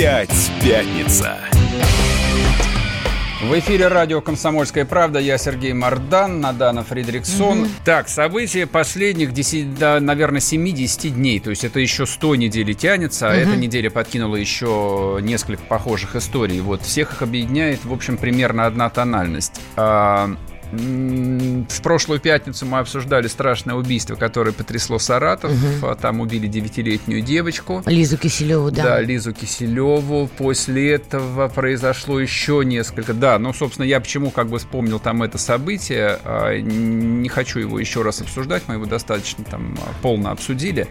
Опять пятница. В эфире радио «Комсомольская правда». Я Сергей Мардан, Надана Фридрихсон. Так, события последних, 10, да, наверное, 70 дней. То есть это еще 100 недель тянется. А эта неделя подкинула еще несколько похожих историй. Вот всех их объединяет, в общем, примерно одна тональность. В прошлую пятницу мы обсуждали страшное убийство, которое потрясло Саратов. Там убили 9-летнюю девочку. Лизу Киселеву, да. Да, Лизу Киселеву. После этого произошло еще несколько. Да, ну, собственно, я почему как бы вспомнил там это событие. Не хочу его еще раз обсуждать. Мы его достаточно там полно обсудили.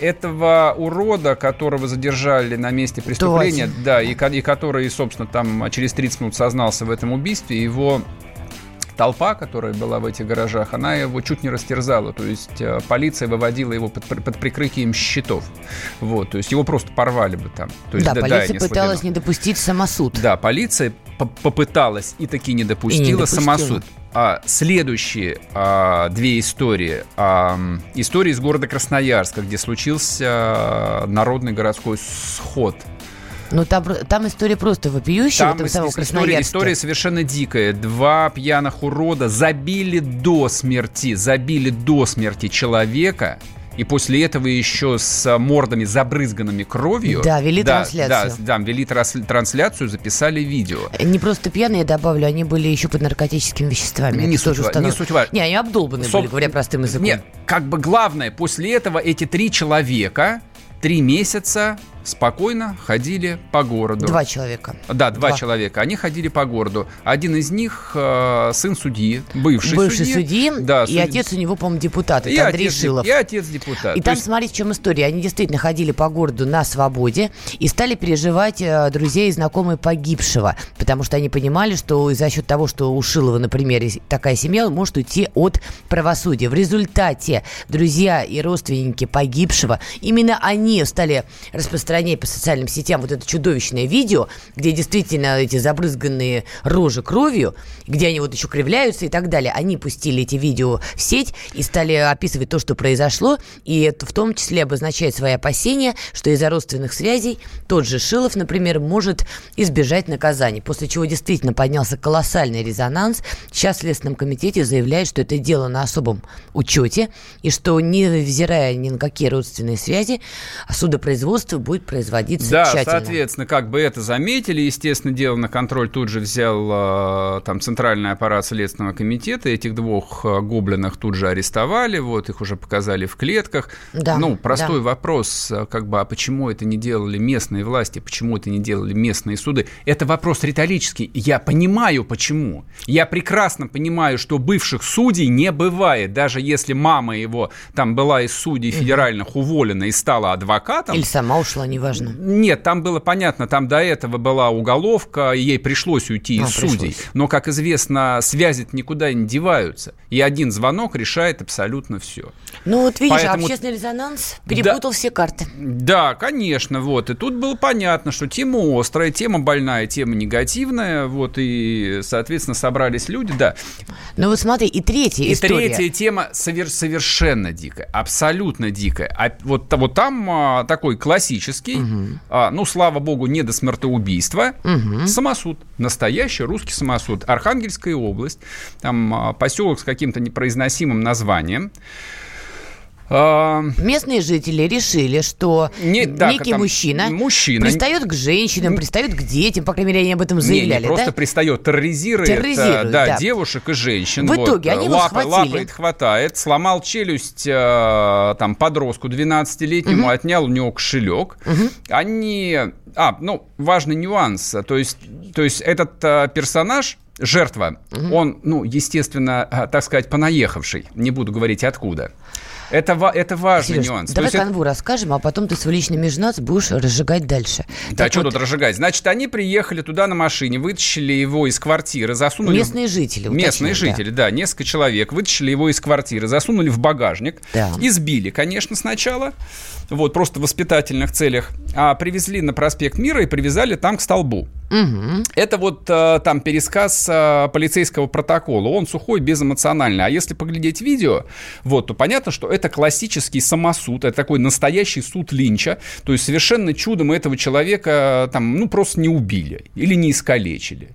Этого урода, которого задержали на месте преступления, да, и который, собственно, там через 30 минут сознался в этом убийстве, его... Толпа, которая была в этих гаражах, она его чуть не растерзала. То есть полиция выводила его под прикрытием щитов. Вот, то есть его просто порвали бы там. То есть, да, полиция пыталась не допустить самосуд. Да, полиция попыталась и таки не допустила самосуд. Следующие две истории. История из города Красноярска, где случился народный городской сход. Но там история просто вопиющая. Там история совершенно дикая. Два пьяных урода забили до смерти человека. И после этого еще с мордами, забрызганными кровью... Да, вели трансляцию. Да, вели трансляцию, записали видео. Не просто пьяные, добавлю, они были еще под наркотическими веществами. Не суть важно. Не, они обдолбанные были, говоря простым языком. Нет, как бы главное, после этого эти три человека... 3 месяца спокойно ходили по городу. 2 человека. Да, 2 человека. Они ходили по городу. Один из них сын судьи, бывший судья. Да, и отец у него, по-моему, депутат. Это Андрей Шилов. И отец депутат. И там, смотрите, в чем история. Они действительно ходили по городу на свободе и стали переживать друзей и знакомые погибшего, потому что они понимали, что за счет того, что у Шилова, например, такая семья, может уйти от правосудия. В результате друзья и родственники погибшего, именно они стали распространять по социальным сетям вот это чудовищное видео, где действительно эти забрызганные рожи кровью, где они вот еще кривляются и так далее. Они пустили эти видео в сеть и стали описывать то, что произошло, и это в том числе обозначает свои опасения, что из-за родственных связей тот же Шилов, например, может избежать наказания, после чего действительно поднялся колоссальный резонанс. Сейчас в Следственном комитете заявляют, что это дело на особом учете, и что, невзирая ни на какие родственные связи, а судопроизводство будет производиться тщательно. Да, соответственно, как бы это заметили, естественно, дело на контроль тут же взял там центральный аппарат Следственного комитета, этих 2 гоблинах тут же арестовали, вот, их уже показали в клетках. Да, ну, простой вопрос, как бы, а почему это не делали местные власти, почему это не делали местные суды? Это вопрос риторический. Я понимаю, почему. Я прекрасно понимаю, что бывших судей не бывает, даже если мама его там была из судей федеральных уволена и стала адвокатом. Или сама ушла, неважно. Нет, там было понятно, там до этого была уголовка, и ей пришлось уйти из судей. Но, как известно, связи-то никуда не деваются. И один звонок решает абсолютно все. Ну, вот видишь, поэтому... общественный резонанс перепутал все карты. Да, конечно, вот. И тут было понятно, что тема острая, тема больная, тема негативная, вот, и, соответственно, собрались люди, да. Ну, вот смотри, и третья история. И третья тема совершенно дикая, абсолютно дикая. Вот там такой классический, ну, слава богу, не до смертоубийства, самосуд, настоящий русский самосуд. Архангельская область, там поселок с каким-то непроизносимым названием. Местные жители решили, что некий мужчина пристает к женщинам, пристает к детям, по крайней мере, они об этом заявляли. Просто пристает, терроризирует да, девушек и женщин. В итоге они его схватили. Лапает, хватает, сломал челюсть там подростку 12-летнему, отнял у него кошелек. Они... ну, важный нюанс. То есть этот персонаж... Жертва, он, ну, естественно, так сказать, понаехавший. Не буду говорить, откуда. Это важный Сереж, нюанс. Давай канву расскажем, а потом ты свой личный межнац будешь разжигать дальше. Да, что вот... тут разжигать? Значит, они приехали туда на машине, вытащили его из квартиры, засунули... Местные жители, несколько человек. Вытащили его из квартиры, засунули в багажник. Да. Избили, конечно, сначала. Вот, просто в воспитательных целях. А привезли на проспект Мира и привязали там к столбу. Угу. Это вот там пересказ полицейского протокола. Он сухой, безэмоциональный. А если поглядеть видео, вот, то понятно, что это классический самосуд. Это такой настоящий суд Линча. То есть совершенно чудом этого человека там, ну, просто не убили или не искалечили.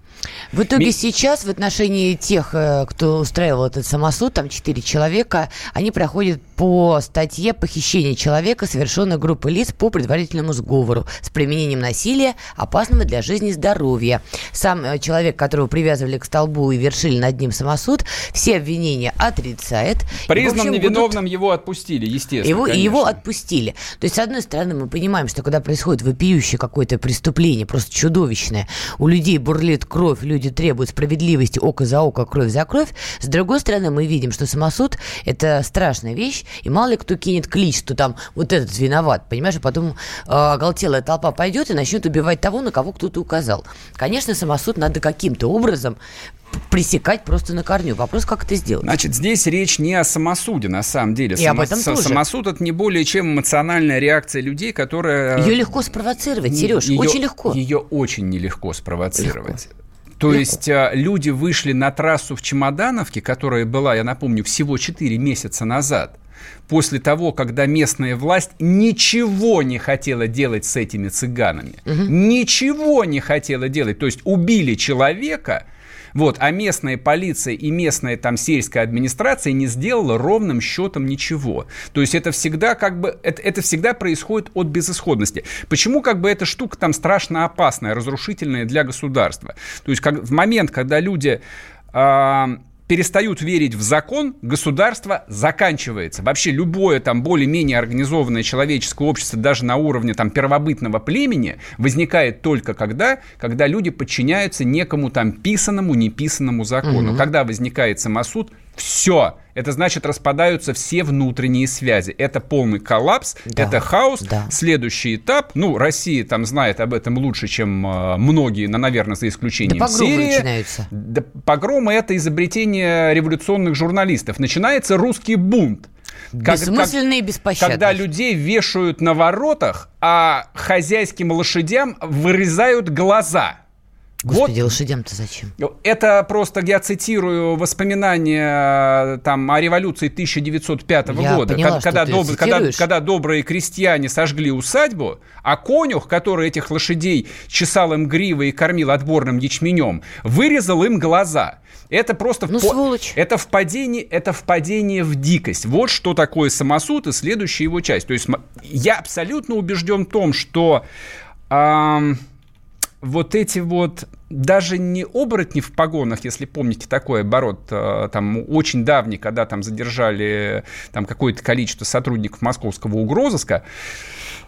В итоге сейчас в отношении тех, кто устраивал этот самосуд, там 4 человека, они проходят по статье «Похищение человека, совершенной группой лиц по предварительному сговору с применением насилия, опасного для жизни и здоровья». Сам человек, которого привязывали к столбу и вершили над ним самосуд, все обвинения отрицает. Признан невиновным его отпустили, естественно. Его отпустили. То есть, с одной стороны, мы понимаем, что когда происходит вопиющее какое-то преступление, просто чудовищное, у людей бурлит кровь, люди требуют справедливости, око за око, кровь за кровь. С другой стороны, мы видим, что самосуд – это страшная вещь, и мало ли кто кинет клич, что там вот этот виноват, понимаешь, и потом оголтелая толпа пойдет и начнет убивать того, на кого кто-то указал. Конечно, самосуд надо каким-то образом пресекать просто на корню. Вопрос, как это сделать? Значит, здесь речь не о самосуде, на самом деле. И об этом тоже. Самосуд – это не более чем эмоциональная реакция людей, которая… Ее легко спровоцировать, Сереж, очень легко. Ее очень нелегко спровоцировать. Легко. То есть люди вышли на трассу в Чемодановке, которая была, я напомню, всего 4 месяца назад, после того, когда местная власть ничего не хотела делать с этими цыганами. Угу. Ничего не хотела делать. То есть убили человека, вот, а местная полиция и местная там сельская администрация не сделала ровным счетом ничего. То есть это всегда как бы, это всегда происходит от безысходности. Почему как бы эта штука там страшно опасная, разрушительная для государства? То есть как, в момент, когда люди перестают верить в закон, государство заканчивается. Вообще любое там более-менее организованное человеческое общество, даже на уровне там первобытного племени, возникает только когда люди подчиняются некому там писаному, неписаному закону. Угу. Когда возникает самосуд, все. Это значит, распадаются все внутренние связи. Это полный коллапс, да, это хаос. Да. Следующий этап, ну, Россия там знает об этом лучше, чем многие, наверное, за исключением Сирии. Погромы начинаются. Да, погромы – это изобретение революционных журналистов. Начинается русский бунт. Бессмысленные и беспощадные. Когда людей вешают на воротах, а хозяйским лошадям вырезают глаза. Господи, вот. Лошадям-то зачем? Это просто, я цитирую воспоминания там, о революции 1905 года, поняла, когда добрые крестьяне сожгли усадьбу, а конюх, который этих лошадей чесал им гривы и кормил отборным ячменем, вырезал им глаза. Это просто это впадение в дикость. Вот что такое самосуд и следующая его часть. То есть я абсолютно убежден в том, что... Вот эти вот, даже не оборотни в погонах, если помните такой оборот, там, очень давний, когда там задержали там, какое-то количество сотрудников московского угрозыска,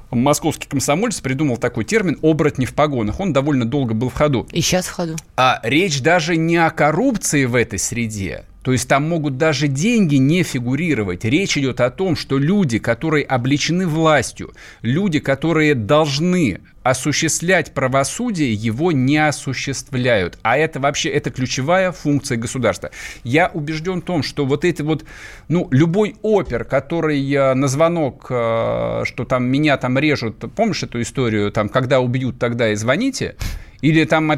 московский комсомолец придумал такой термин «оборотни в погонах». Он довольно долго был в ходу. И сейчас в ходу. А речь даже не о коррупции в этой среде. То есть там могут даже деньги не фигурировать. Речь идет о том, что люди, которые облечены властью, люди, которые должны... осуществлять правосудие, его не осуществляют. А это вообще, это ключевая функция государства. Я убежден в том, что вот эти вот, ну, любой опер, который на звонок, что там меня там режут, помнишь эту историю, там, когда убьют, тогда и звоните, или там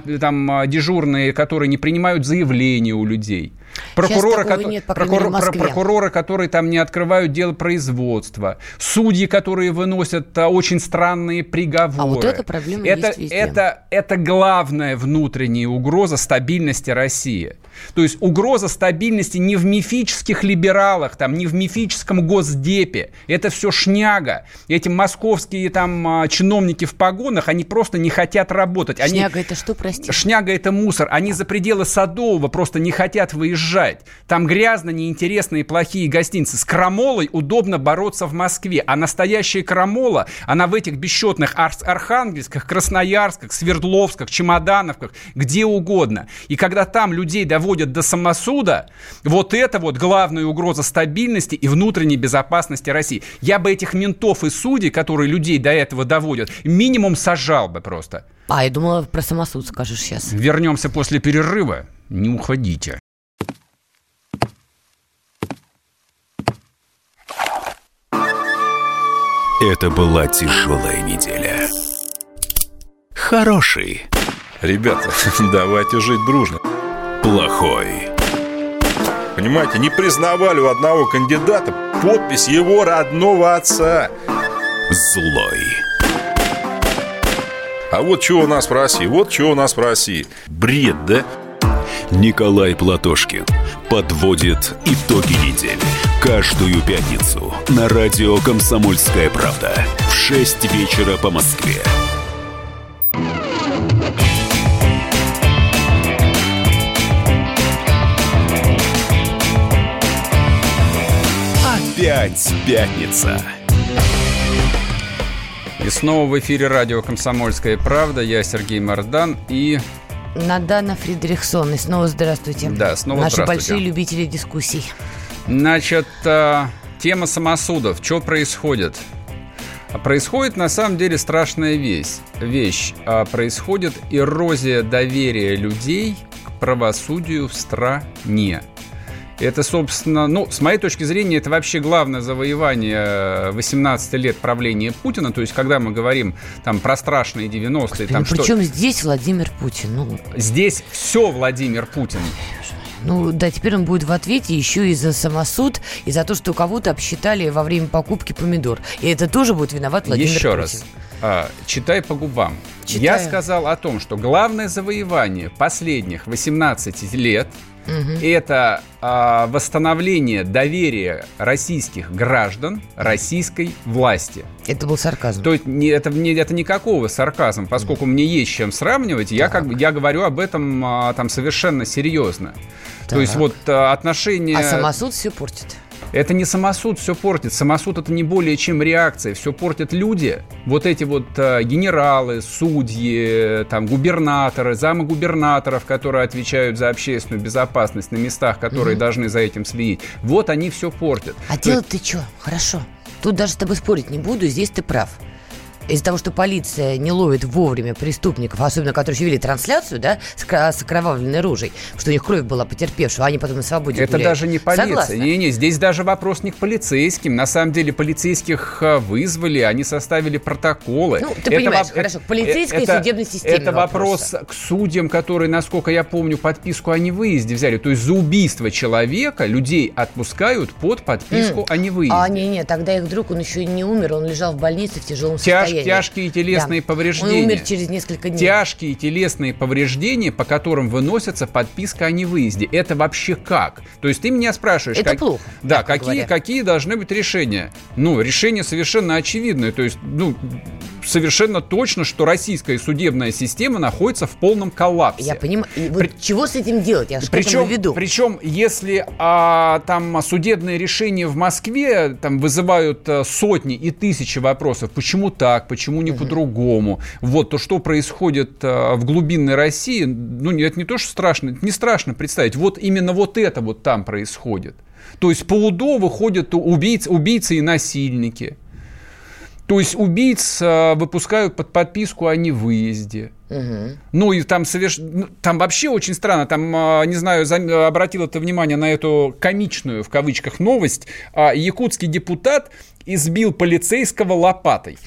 дежурные, которые не принимают заявления у людей, прокуроры, которые там не открывают дело производства, судьи, которые выносят очень странные приговоры. А вот эта проблема есть везде. Это главная внутренняя угроза стабильности России. То есть угроза стабильности не в мифических либералах, там, не в мифическом Госдепе. Это все шняга. Эти московские там чиновники в погонах, они просто не хотят работать. Шняга это что, простите? Шняга это мусор. Они за пределы Садового просто не хотят выезжать. Там грязно, неинтересно и плохие гостиницы. С крамолой удобно бороться в Москве. А настоящая крамола, она в этих бесчетных Архангельсках, Красноярсках, Свердловсках, Чемодановках, где угодно. И когда там людей доводят до самосуда, вот это вот главная угроза стабильности и внутренней безопасности России. Я бы этих ментов и судей, которые людей до этого доводят, минимум сажал бы просто. А, я думала, про самосуд скажешь сейчас. Вернемся после перерыва. Не уходите. Это была тяжелая неделя. Хороший. Ребята, давайте жить дружно. Плохой. Понимаете, не признавали у одного кандидата подпись его родного отца. Злой. А вот что у нас в России, Бред, да? Николай Платошкин подводит итоги недели. Каждую пятницу на радио «Комсомольская правда» в 6 вечера по Москве. Опять пятница. И снова в эфире радио «Комсомольская правда». Я Сергей Мардан и... Надана Фридрихсон. И снова здравствуйте. Да, снова наши здравствуйте. Наши большие любители дискуссий. Значит, тема самосудов. Что происходит? Происходит, на самом деле, страшная вещь. Происходит эрозия доверия людей к правосудию в стране. Это, собственно, с моей точки зрения, это вообще главное завоевание 18 лет правления Путина. То есть, когда мы говорим там про страшные 90-е... Господи, там, причем здесь Владимир Путин. Здесь все Владимир Путин. Да, теперь он будет в ответе еще и за самосуд, и за то, что у кого-то обсчитали во время покупки помидор. И это тоже будет виноват Владимир Путин. Еще раз. Читай по губам. Читаю. Я сказал о том, что главное завоевание последних 18 лет... Угу. Это восстановление доверия российских граждан российской власти. Это был сарказм. То есть это никакого сарказма, поскольку мне есть чем сравнивать. Я говорю об этом совершенно серьезно. Так. То есть отношения... А самосуд все портит. Это не самосуд все портит. Самосуд — это не более чем реакция. Все портят люди. Эти генералы, судьи, губернаторы, замы губернаторов, которые отвечают за общественную безопасность на местах, которые должны за этим следить. Они все портят. А делать ты что? Хорошо. Тут даже с тобой спорить не буду. Здесь ты прав. Из-за того, что полиция не ловит вовремя преступников, особенно которые еще вели трансляцию, да, с окровавленной рожей, что у них кровь была потерпевшего, а они потом на свободе гуляют. Это даже не полиция. Согласна. Не, здесь даже вопрос не к полицейским. На самом деле полицейских вызвали, они составили протоколы. Ты понимаешь, хорошо, к полицейской и судебной системе. Это вопрос к судьям, которые, насколько я помню, подписку о невыезде взяли. То есть за убийство человека людей отпускают под подписку о невыезде. Тогда их друг, он еще не умер, он лежал в больнице в тяжелом состоянии. Тяжкие телесные повреждения. Он умер через несколько дней. Тяжкие телесные повреждения, по которым выносится подписка о невыезде. Это вообще как? То есть ты меня спрашиваешь... Это плохо. Да, какие должны быть решения? Решения совершенно очевидные. То есть, совершенно точно, что российская судебная система находится в полном коллапсе. Я понимаю. Чего с этим делать? Я же к этому веду. Причем, если судебные решения в Москве вызывают сотни и тысячи вопросов, почему так, почему не по-другому, то, что происходит в глубинной России, это не то, что страшно, это не страшно представить. Именно это там происходит. То есть по УДО выходят убийцы и насильники. То есть убийц выпускают под подписку о невыезде. Там вообще очень странно. Не знаю, обратила ты внимание на эту комичную, в кавычках, новость. Якутский депутат избил полицейского лопатой.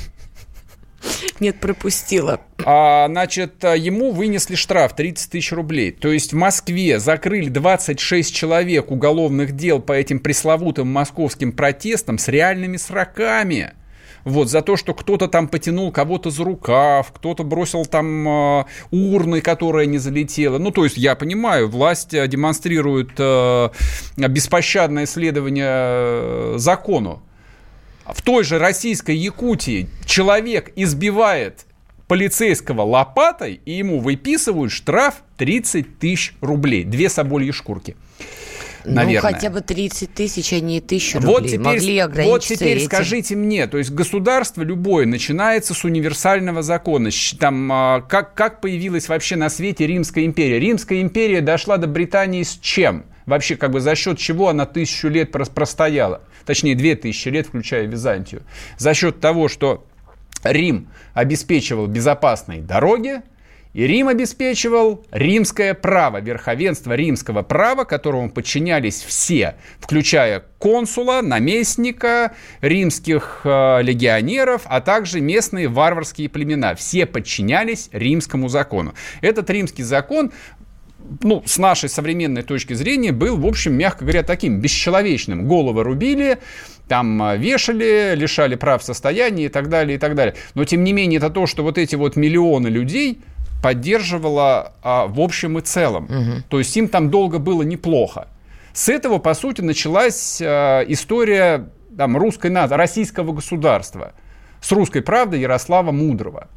Нет, пропустила. Ему вынесли штраф 30 тысяч рублей. То есть в Москве закрыли 26 человек уголовных дел по этим пресловутым московским протестам с реальными сроками. За то, что кто-то потянул кого-то за рукав, кто-то бросил урны, которая не залетела. То есть, я понимаю, власть демонстрирует беспощадное следование закону. В той же российской Якутии человек избивает полицейского лопатой, и ему выписывают штраф 30 тысяч рублей. 2 собольи шкурки. Наверное. Хотя бы 30 тысяч, а не 1000 рублей. Могли ограничиться этим. Скажите мне, то есть государство любое начинается с универсального закона. Как появилась вообще на свете Римская империя? Римская империя дошла до Британии с чем? Вообще, за счет чего она 1000 лет простояла? Точнее, 2000 лет, включая Византию. За счет того, что Рим обеспечивал безопасные дороги, И Рим обеспечивал римское право, верховенство римского права, которому подчинялись все, включая консула, наместника, римских легионеров, а также местные варварские племена. Все подчинялись римскому закону. Этот римский закон, ну, с нашей современной точки зрения, был, в общем, мягко говоря, таким бесчеловечным. Головы рубили, там вешали, лишали прав состояния и так далее, и так далее. Но, тем не менее, это то, что вот эти вот миллионы людей поддерживало в общем и целом. Угу. То есть им там долго было неплохо. С этого, по сути, началась история там, русской нации, российского государства с русской правдой Ярослава Мудрого.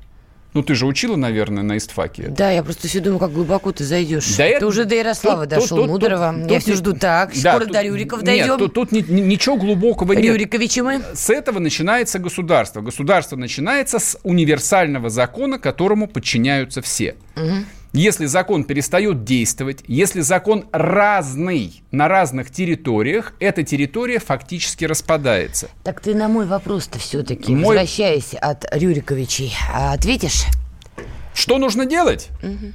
Ну, ты же учила, наверное, на истфаке. Да, я просто все думаю, как глубоко ты зайдешь. Ты уже до Ярослава дошел, Мудрого. Я все жду так. Скоро до Рюриков дойдем. Нет, тут ничего глубокого нет. Рюриковичи мы. С этого начинается государство. Государство начинается с универсального закона, которому подчиняются все. Угу. Если закон перестает действовать, если закон разный на разных территориях, эта территория фактически распадается. Так ты на мой вопрос-то все-таки, возвращаясь от Рюриковичей, ответишь? Что нужно делать? Угу.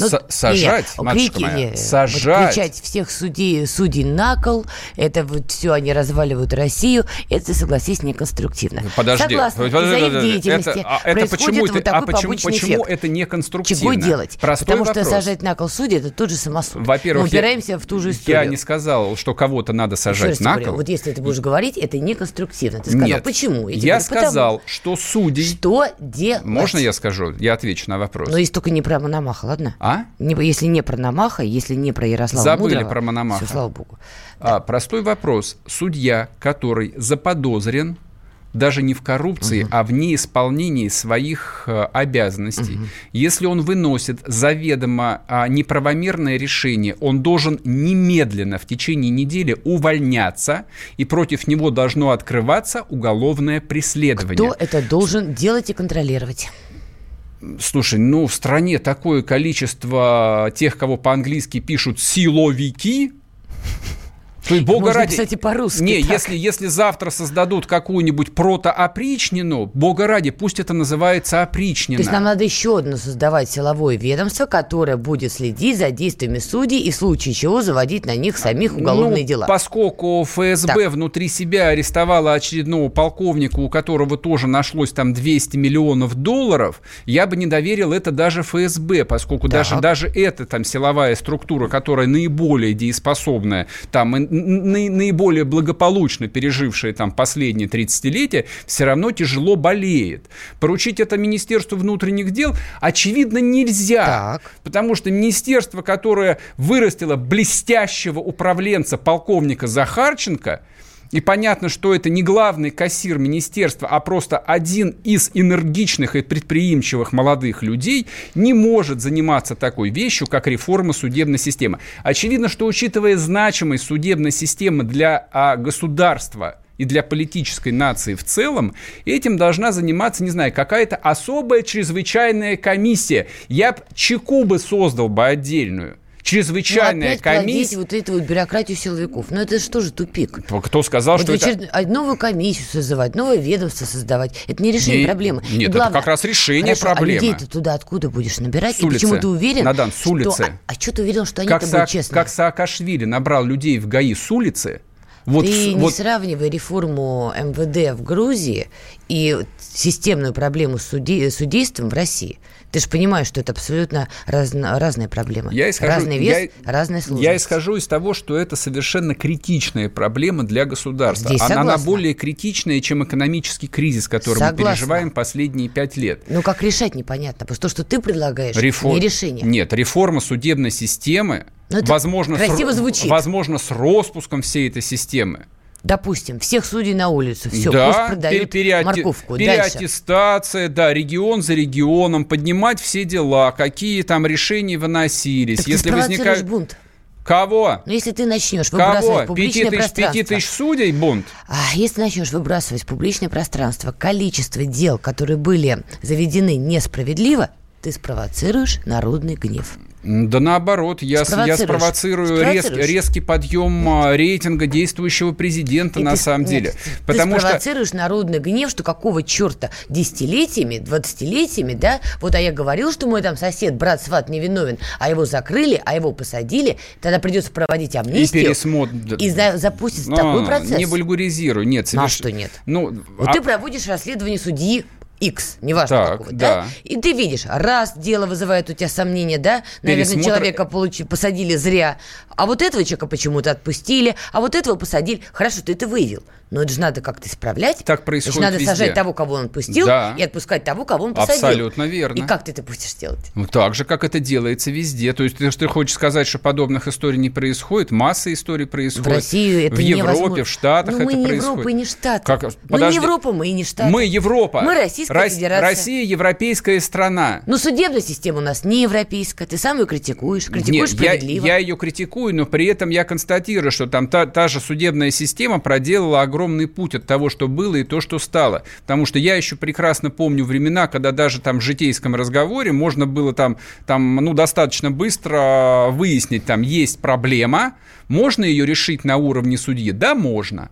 Ну, сажать, матушка моя, сажать. Кричать всех судей на кол, это вот все, они разваливают Россию, это, согласись, неконструктивно. Подожди. Согласна, из-за их деятельности происходит вот такой побочный эффект. Почему это неконструктивно? Чего делать? Потому что сажать на кол судей, это тот же самосуд. Во-первых, мы упираемся в ту же историю. Я не сказал, что кого-то надо сажать на кол. Вот если ты будешь говорить, это неконструктивно. Ты сказал, почему? Я сказал, что судей... Что делать? Можно я скажу? Я отвечу на вопрос. Но если только не про Мономаха, ладно? А? Если не про Мономаха, если не про Ярослава Мудрого. Забыли про Мономаха. Все, слава богу. Да. Простой вопрос. Судья, который заподозрен даже не в коррупции, угу, а в неисполнении своих обязанностей, угу, если он выносит заведомо неправомерное решение, он должен немедленно в течение недели увольняться, и против него должно открываться уголовное преследование. Кто это должен делать и контролировать? Слушай, ну в стране такое количество тех, кого по-английски пишут силовики. То есть, бога ради... кстати, по-русски. Не, если завтра создадут какую-нибудь протоопричнину, бога ради, пусть это называется опричнина. То есть нам надо еще одно создавать силовое ведомство, которое будет следить за действиями судей и в случае чего заводить на них самих уголовные дела. Поскольку ФСБ внутри себя арестовала очередного полковника, у которого тоже нашлось там 200 миллионов долларов, я бы не доверил это даже ФСБ, поскольку даже эта там силовая структура, которая наиболее дееспособная, там наиболее благополучно пережившие там последние 30-летия, все равно тяжело болеет. Поручить это Министерству внутренних дел, очевидно, нельзя. Так. Потому что министерство, которое вырастило блестящего управленца полковника Захарченко, и понятно, что это не главный кассир министерства, а просто один из энергичных и предприимчивых молодых людей, не может заниматься такой вещью, как реформа судебной системы. Очевидно, что учитывая значимость судебной системы для государства и для политической нации в целом, этим должна заниматься, не знаю, какая-то особая чрезвычайная комиссия. Я бы ЧКУ создал бы отдельную. Чрезвычайная комиссия... вот эту вот бюрократию силовиков. Но это же тоже тупик. Кто сказал, что это... Новую комиссию создавать, новое ведомство создавать. Это не решение проблемы. Нет, главное, это как раз решение проблемы. А людей ты туда откуда будешь набирать? С улицы. И почему ты уверен, Надан, с улицы. Что... А что ты уверен, что они-то будут честные? Как Саакашвили набрал людей в ГАИ с улицы... Вот, ты не сравнивай реформу МВД в Грузии и системную проблему с судейством в России. Ты же понимаешь, что это абсолютно разные проблемы. Разный вес, разная сложность. Я исхожу из того, что это совершенно критичная проблема для государства. Она более критичная, чем экономический кризис, который мы переживаем последние 5 лет. Ну, как решать, непонятно. Потому что то, что ты предлагаешь, не решение. Нет, реформа судебной системы, возможно, с роспуском всей этой системы. Допустим, всех судей на улицу, все, пусть продают морковку. Переаттестация, регион за регионом, поднимать все дела, какие там решения выносились. Так если ты спровоцируешь бунт. Кого? Ну, если ты начнешь выбрасывать публичное пространство... 5000 судей бунт? Если начнешь выбрасывать публичное пространство, количество дел, которые были заведены несправедливо, ты спровоцируешь народный гнев. Да наоборот, я спровоцирую резкий подъем рейтинга действующего президента, на самом деле. Потому что ты спровоцируешь народный гнев, что какого черта десятилетиями, 20-летиями, да? Вот, а я говорил, что мой там сосед, брат, сват невиновен, а его закрыли, а его посадили, тогда придется проводить амнистию. И пересмотр. И запустится такой процесс. Не бульгуризируй, нет. А что нет? Вот ты проводишь расследование судьи X, неважно какого, да? И ты видишь, раз дело вызывает у тебя сомнения, да? Наверное, человека посадили зря, а вот этого человека почему-то отпустили, а вот этого посадили. Хорошо, ты это выявил, но это же надо как-то исправлять. Так происходит везде. Это же надо сажать того, кого он отпустил, и отпускать того, кого он посадил. Абсолютно верно. И как ты это будешь делать? Ну, так же, как это делается везде. То есть ты хочешь сказать, что подобных историй не происходит? Масса историй происходит. В России это невозможно. В Европе, невозможно. В Штатах это происходит. Но мы не Европа и не Штаты. Мы Европа, мы и не Штаты. Мы Европа. Мы Российская Федерация. Россия европейская страна. Но судебная система у нас не европейская. Ты сам ее критикуешь Нет, справедливо. Я ее критикую, но при этом я констатирую, что там та же судебная система проделала огромный путь от того, что было, и то, что стало. Потому что я еще прекрасно помню времена, когда даже там в житейском разговоре можно было там достаточно быстро выяснить, там есть проблема, можно ее решить на уровне судьи? Да, можно.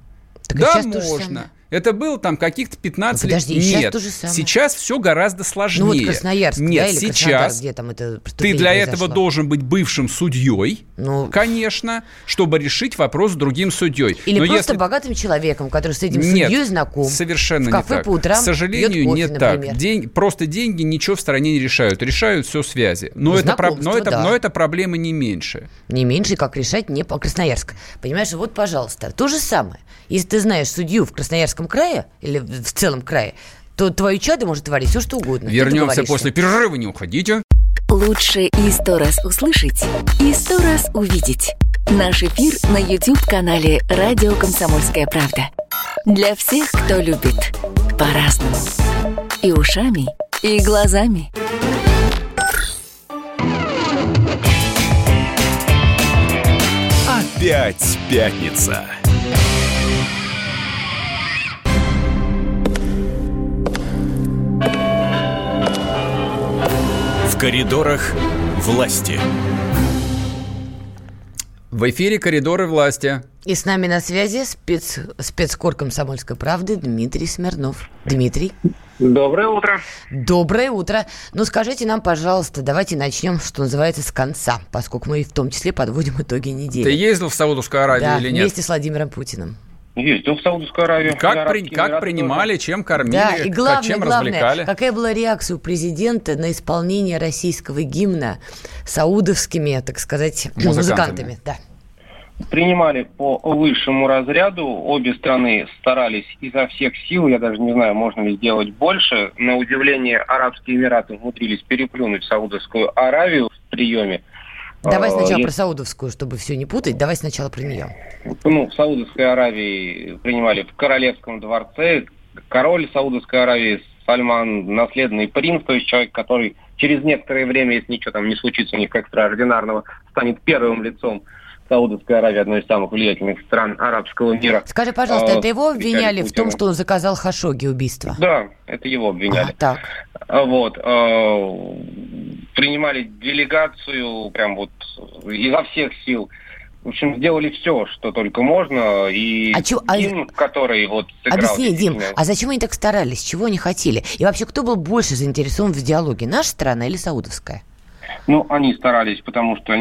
Так да, можно. Это было там каких-то 15 лет. Нет, сейчас все гораздо сложнее. Ну вот Красноярск, нет, да, или сейчас Краснодар, где там это преступление произошло. Ты для этого должен быть бывшим судьей, конечно, чтобы решить вопрос с другим судьей. Или но просто если... богатым человеком, который с этим судьей знаком. Совершенно в кафе не так. По утрам, к сожалению, кофе, не так. Просто деньги ничего в стране не решают. Решают все связи. Но, это проблема не меньше. Не меньше, как решать не по Красноярску. Понимаешь, вот, пожалуйста, то же самое. Если ты знаешь судью в Красноярском крае или в целом крае, то твое чадо может творить все, что угодно. Вернемся после перерыва, не уходите. Лучше и 100 раз услышать, и 100 раз увидеть. Наш эфир на YouTube-канале «Радио Комсомольская правда». Для всех, кто любит по-разному. И ушами, и глазами. Опять пятница. В коридорах власти. В эфире «Коридоры власти». И с нами на связи спецкор «Комсомольской правды» Дмитрий Смирнов. Дмитрий. Доброе утро. Доброе утро. Ну, скажите нам, пожалуйста, давайте начнем, что называется, с конца, поскольку мы в том числе подводим итоги недели. Ты ездил в Саудовскую Аравию или нет? Да, вместе с Владимиром Путиным. Ездил в Саудовскую Аравию. Как принимали, чем кормили, и главное, чем развлекали. Какая была реакция у президента на исполнение российского гимна саудовскими, так сказать, музыкантами? Да. Принимали по высшему разряду. Обе страны старались изо всех сил. Я даже не знаю, можно ли сделать больше. На удивление, Арабские Эмираты умудрились переплюнуть Саудовскую Аравию в приеме. Давай сначала про Саудовскую, чтобы все не путать. Давай сначала про нее. Ну, в Саудовской Аравии принимали в Королевском дворце. Король Саудовской Аравии Сальман, наследный принц, то есть человек, который через некоторое время, если ничего там не случится, у них экстраординарного, станет первым лицом Саудовской Аравии, одной из самых влиятельных стран арабского мира. Скажи, пожалуйста, это его обвиняли в том, что он заказал Хашогги убийство? Да, это его обвиняли. Так. Вот. Принимали делегацию прям вот изо всех сил. В общем, сделали все, что только можно. И Дим, который вот сыграл... Объясни, Дим, а зачем они так старались? Чего они хотели? И вообще, кто был больше заинтересован в диалоге? Наша страна или саудовская? Ну, они старались, потому что,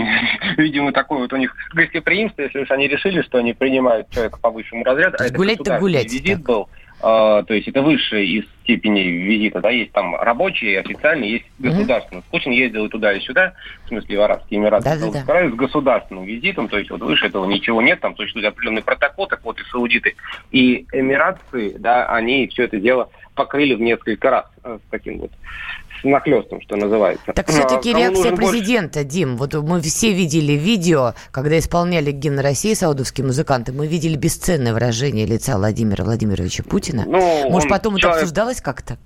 видимо, такое вот у них гостеприимство, если уж они решили, что они принимают человека по высшему разряду. То есть гулять-то гулять. Визит был, то есть это высшая из степеней визита. Да, есть там рабочие, официальные, есть государственные. Путин ездил и туда, и сюда, в смысле в Арабские Эмираты, с государственным визитом, то есть вот выше этого ничего нет, там существует определенный протокол, так вот и саудиты, и эмиратцы, да, они все это дело покрыли в несколько раз с таким вот нахлёстом, что называется. Так все-таки реакция президента, Дим. Вот мы все видели видео, когда исполняли гимн России саудовские музыканты. Мы видели бесценное выражение лица Владимира Владимировича Путина. Может, потом это обсуждалось как-то?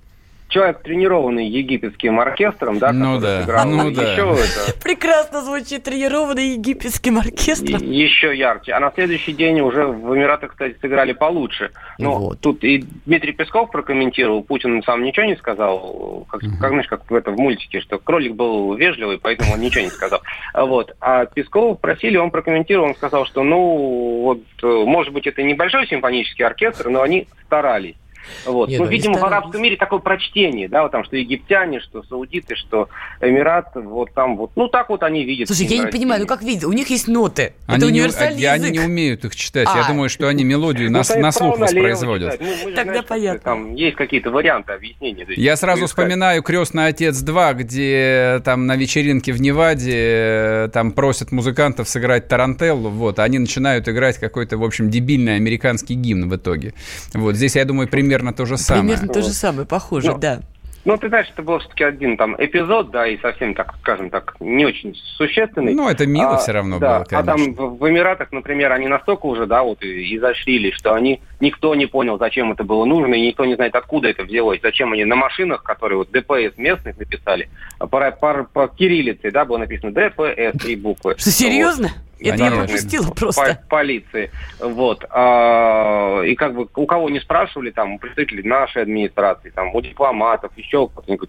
человек, тренированный египетским оркестром, да, ну да, сыграл, ну да. Это... Прекрасно звучит, тренированный египетским оркестром. Еще ярче. А на следующий день уже в Эмиратах, кстати, сыграли получше. Но вот. Тут и Дмитрий Песков прокомментировал, Путин сам ничего не сказал, как, знаешь, как в мультике, что кролик был вежливый, поэтому он ничего не сказал. Вот. А Пескова просили, он прокомментировал, он сказал, что, ну, вот, может быть, это небольшой симфонический оркестр, но они старались. Вот. Нет, ну, видимо, в арабском мире такое прочтение, да, вот там, что египтяне, что саудиты, что Эмираты, вот там вот. Ну, так вот они видят. Слушай, я не понимаю, ну как видят? У них есть ноты. Они это универсальный язык. Они не умеют их читать. Я думаю, что они мелодию на слух воспроизводят. Ну, тогда знаешь, понятно. Там есть какие-то варианты объяснения. Да, я сразу вспоминаю «Крестный отец 2», где там на вечеринке в Неваде там просят музыкантов сыграть тарантеллу, вот, а они начинают играть какой-то, в общем, дебильный американский гимн в итоге. Вот здесь, я думаю, Примерно то же самое, похоже, но, да. Ну, ты знаешь, это был все-таки один там эпизод, да, и совсем, так скажем так, не очень существенный. Ну, это мило все равно было, конечно. А там в Эмиратах, например, они настолько уже, да, вот изощрились, что они, никто не понял, зачем это было нужно, и никто не знает, откуда это взялось, зачем они на машинах, которые вот ДПС местных написали, по кириллице, да, было написано ДПС, три буквы. Что, серьезно? Это я пропустила просто. Полиции. Вот. И как бы у кого не спрашивали, там, у представителей нашей администрации, там, у дипломатов, еще кто-нибудь.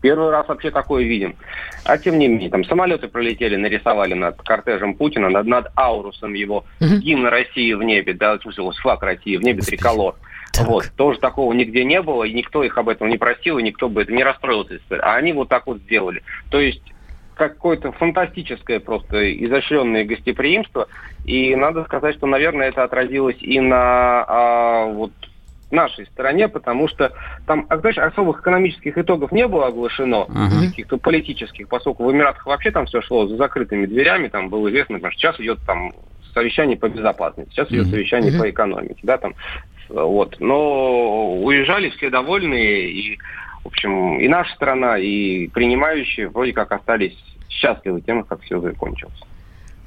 Первый раз вообще такое видим. А тем не менее, там самолеты пролетели, нарисовали над кортежем Путина, над аурусом его, гимн России в небе, да, флаг России в небе, триколор. Так. Вот, тоже такого нигде не было, и никто их об этом не просил, и никто бы это не расстроился. А они вот так вот сделали. То есть какое-то фантастическое просто изощренное гостеприимство. И надо сказать, что, наверное, это отразилось и на вот нашей стороне, потому что там, знаешь, особых экономических итогов не было оглашено, каких-то политических, поскольку в Эмиратах вообще там все шло за закрытыми дверями, там было известно, что сейчас идет там совещание по безопасности, сейчас идет совещание по экономике, да, там, вот. Но уезжали все довольные, и в общем, и наша страна, и принимающие вроде как остались счастливы тем, как все закончилось.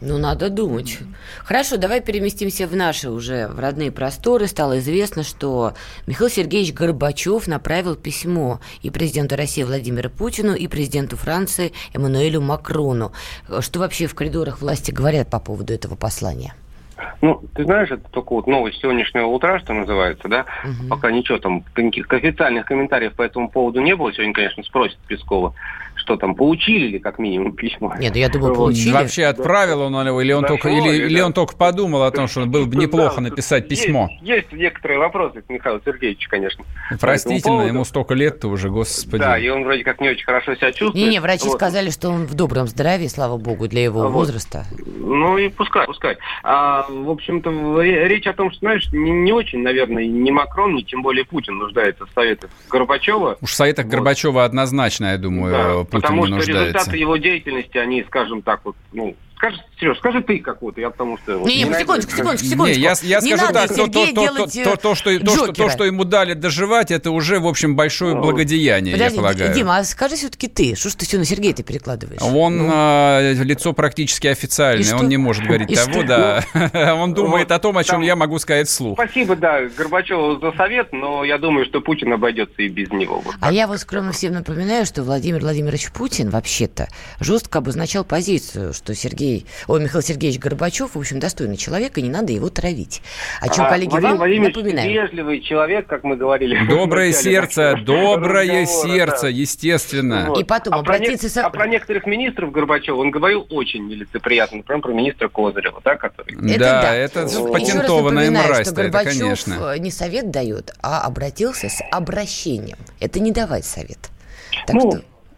Ну, надо думать. Хорошо, давай переместимся в наши уже, в родные просторы. Стало известно, что Михаил Сергеевич Горбачев направил письмо и президенту России Владимиру Путину, и президенту Франции Эммануэлю Макрону. Что вообще в коридорах власти говорят по поводу этого послания? Ну, ты знаешь, это только вот новость сегодняшнего утра, что называется, да? Пока ничего там, никаких официальных комментариев по этому поводу не было. Сегодня, конечно, спросят Пескова, что там, получили ли как минимум письмо. Нет, я думаю, получили. Вообще отправил он его, или он только, или он только подумал о том, что было бы неплохо написать письмо. Есть некоторые вопросы к Михаилу Сергеевичу, конечно. Простительно, ему столько лет-то уже, господи. Да, и он вроде как не очень хорошо себя чувствует. Не-не, врачи сказали, что он в добром здравии, слава богу, для его возраста. Ну и пускай. В общем-то, речь о том, что, знаешь, не очень, наверное, ни Макрон, ни тем более Путин нуждается в советах Горбачева. Уж в советах Горбачева однозначно, я думаю, да, Путин потому не нуждается. Потому что результаты его деятельности, они, скажем так, вот, ну... Сереж, скажи ты какую-то, я потому что... Секундочку. Я скажу так, то, что ему дали доживать, это уже, в общем, большое благодеяние, подожди, я полагаю. Дима, а скажи все-таки ты, что ж ты все на Сергея-то перекладываешь? Лицо практически официальное, он не может говорить того, да. Он думает о том, о чем я могу сказать вслух. Спасибо, да, Горбачеву за совет, но я думаю, что Путин обойдется и без него. А я вот скромно всем напоминаю, что Владимир Владимирович Путин, вообще-то, жестко обозначал позицию, что Михаил Сергеевич Горбачев, в общем, достойный человек, и не надо его травить. О чем, коллеги, вам напоминаем. Вежливый человек, как мы говорили. Доброе сердце, естественно. Вот. И потом про некоторых министров Горбачева он говорил очень нелицеприятно, например, про министра Козырева, да, который... Это патентованная мразь, это, конечно. Еще раз напоминаю, что Горбачев не совет дает, а обратился с обращением. Это не давать совет.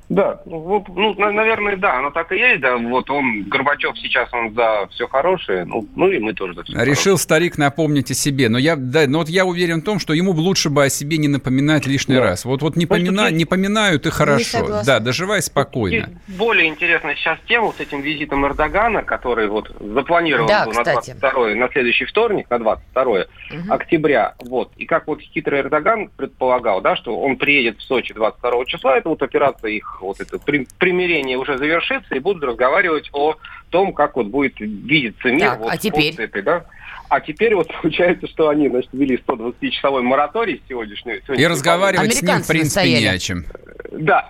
Да, вот, наверное, да, оно так и есть, да, вот он, Горбачев сейчас, он за все хорошее, ну и мы тоже за все хорошее. Решил старик напомнить о себе, но я уверен в том, что ему лучше бы о себе не напоминать лишний раз. Вот не поминают, и хорошо, да, доживай спокойно. И более интересная сейчас тема с этим визитом Эрдогана, который вот запланирован был на следующий вторник, на 22 октября, вот, и как вот хитрый Эрдоган предполагал, да, что он приедет в Сочи 22 числа, это вот операция их, вот это примирение уже завершится, и будут разговаривать о том, как вот будет видеться мир. А теперь? А теперь вот получается, что они, значит, ввели 120-часовой мораторий сегодняшний. И разговаривать с ним, в принципе, не о чем. Да,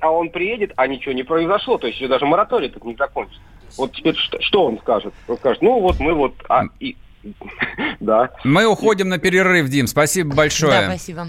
а он приедет, а ничего не произошло. То есть еще даже мораторий так не закончится. Вот теперь что он скажет? Он скажет, ну вот мы вот... Да. Мы уходим на перерыв, Дим. Спасибо большое. Да, спасибо.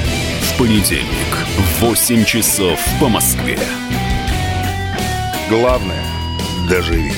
В понедельник в 8 часов по Москве. Главное – доживи.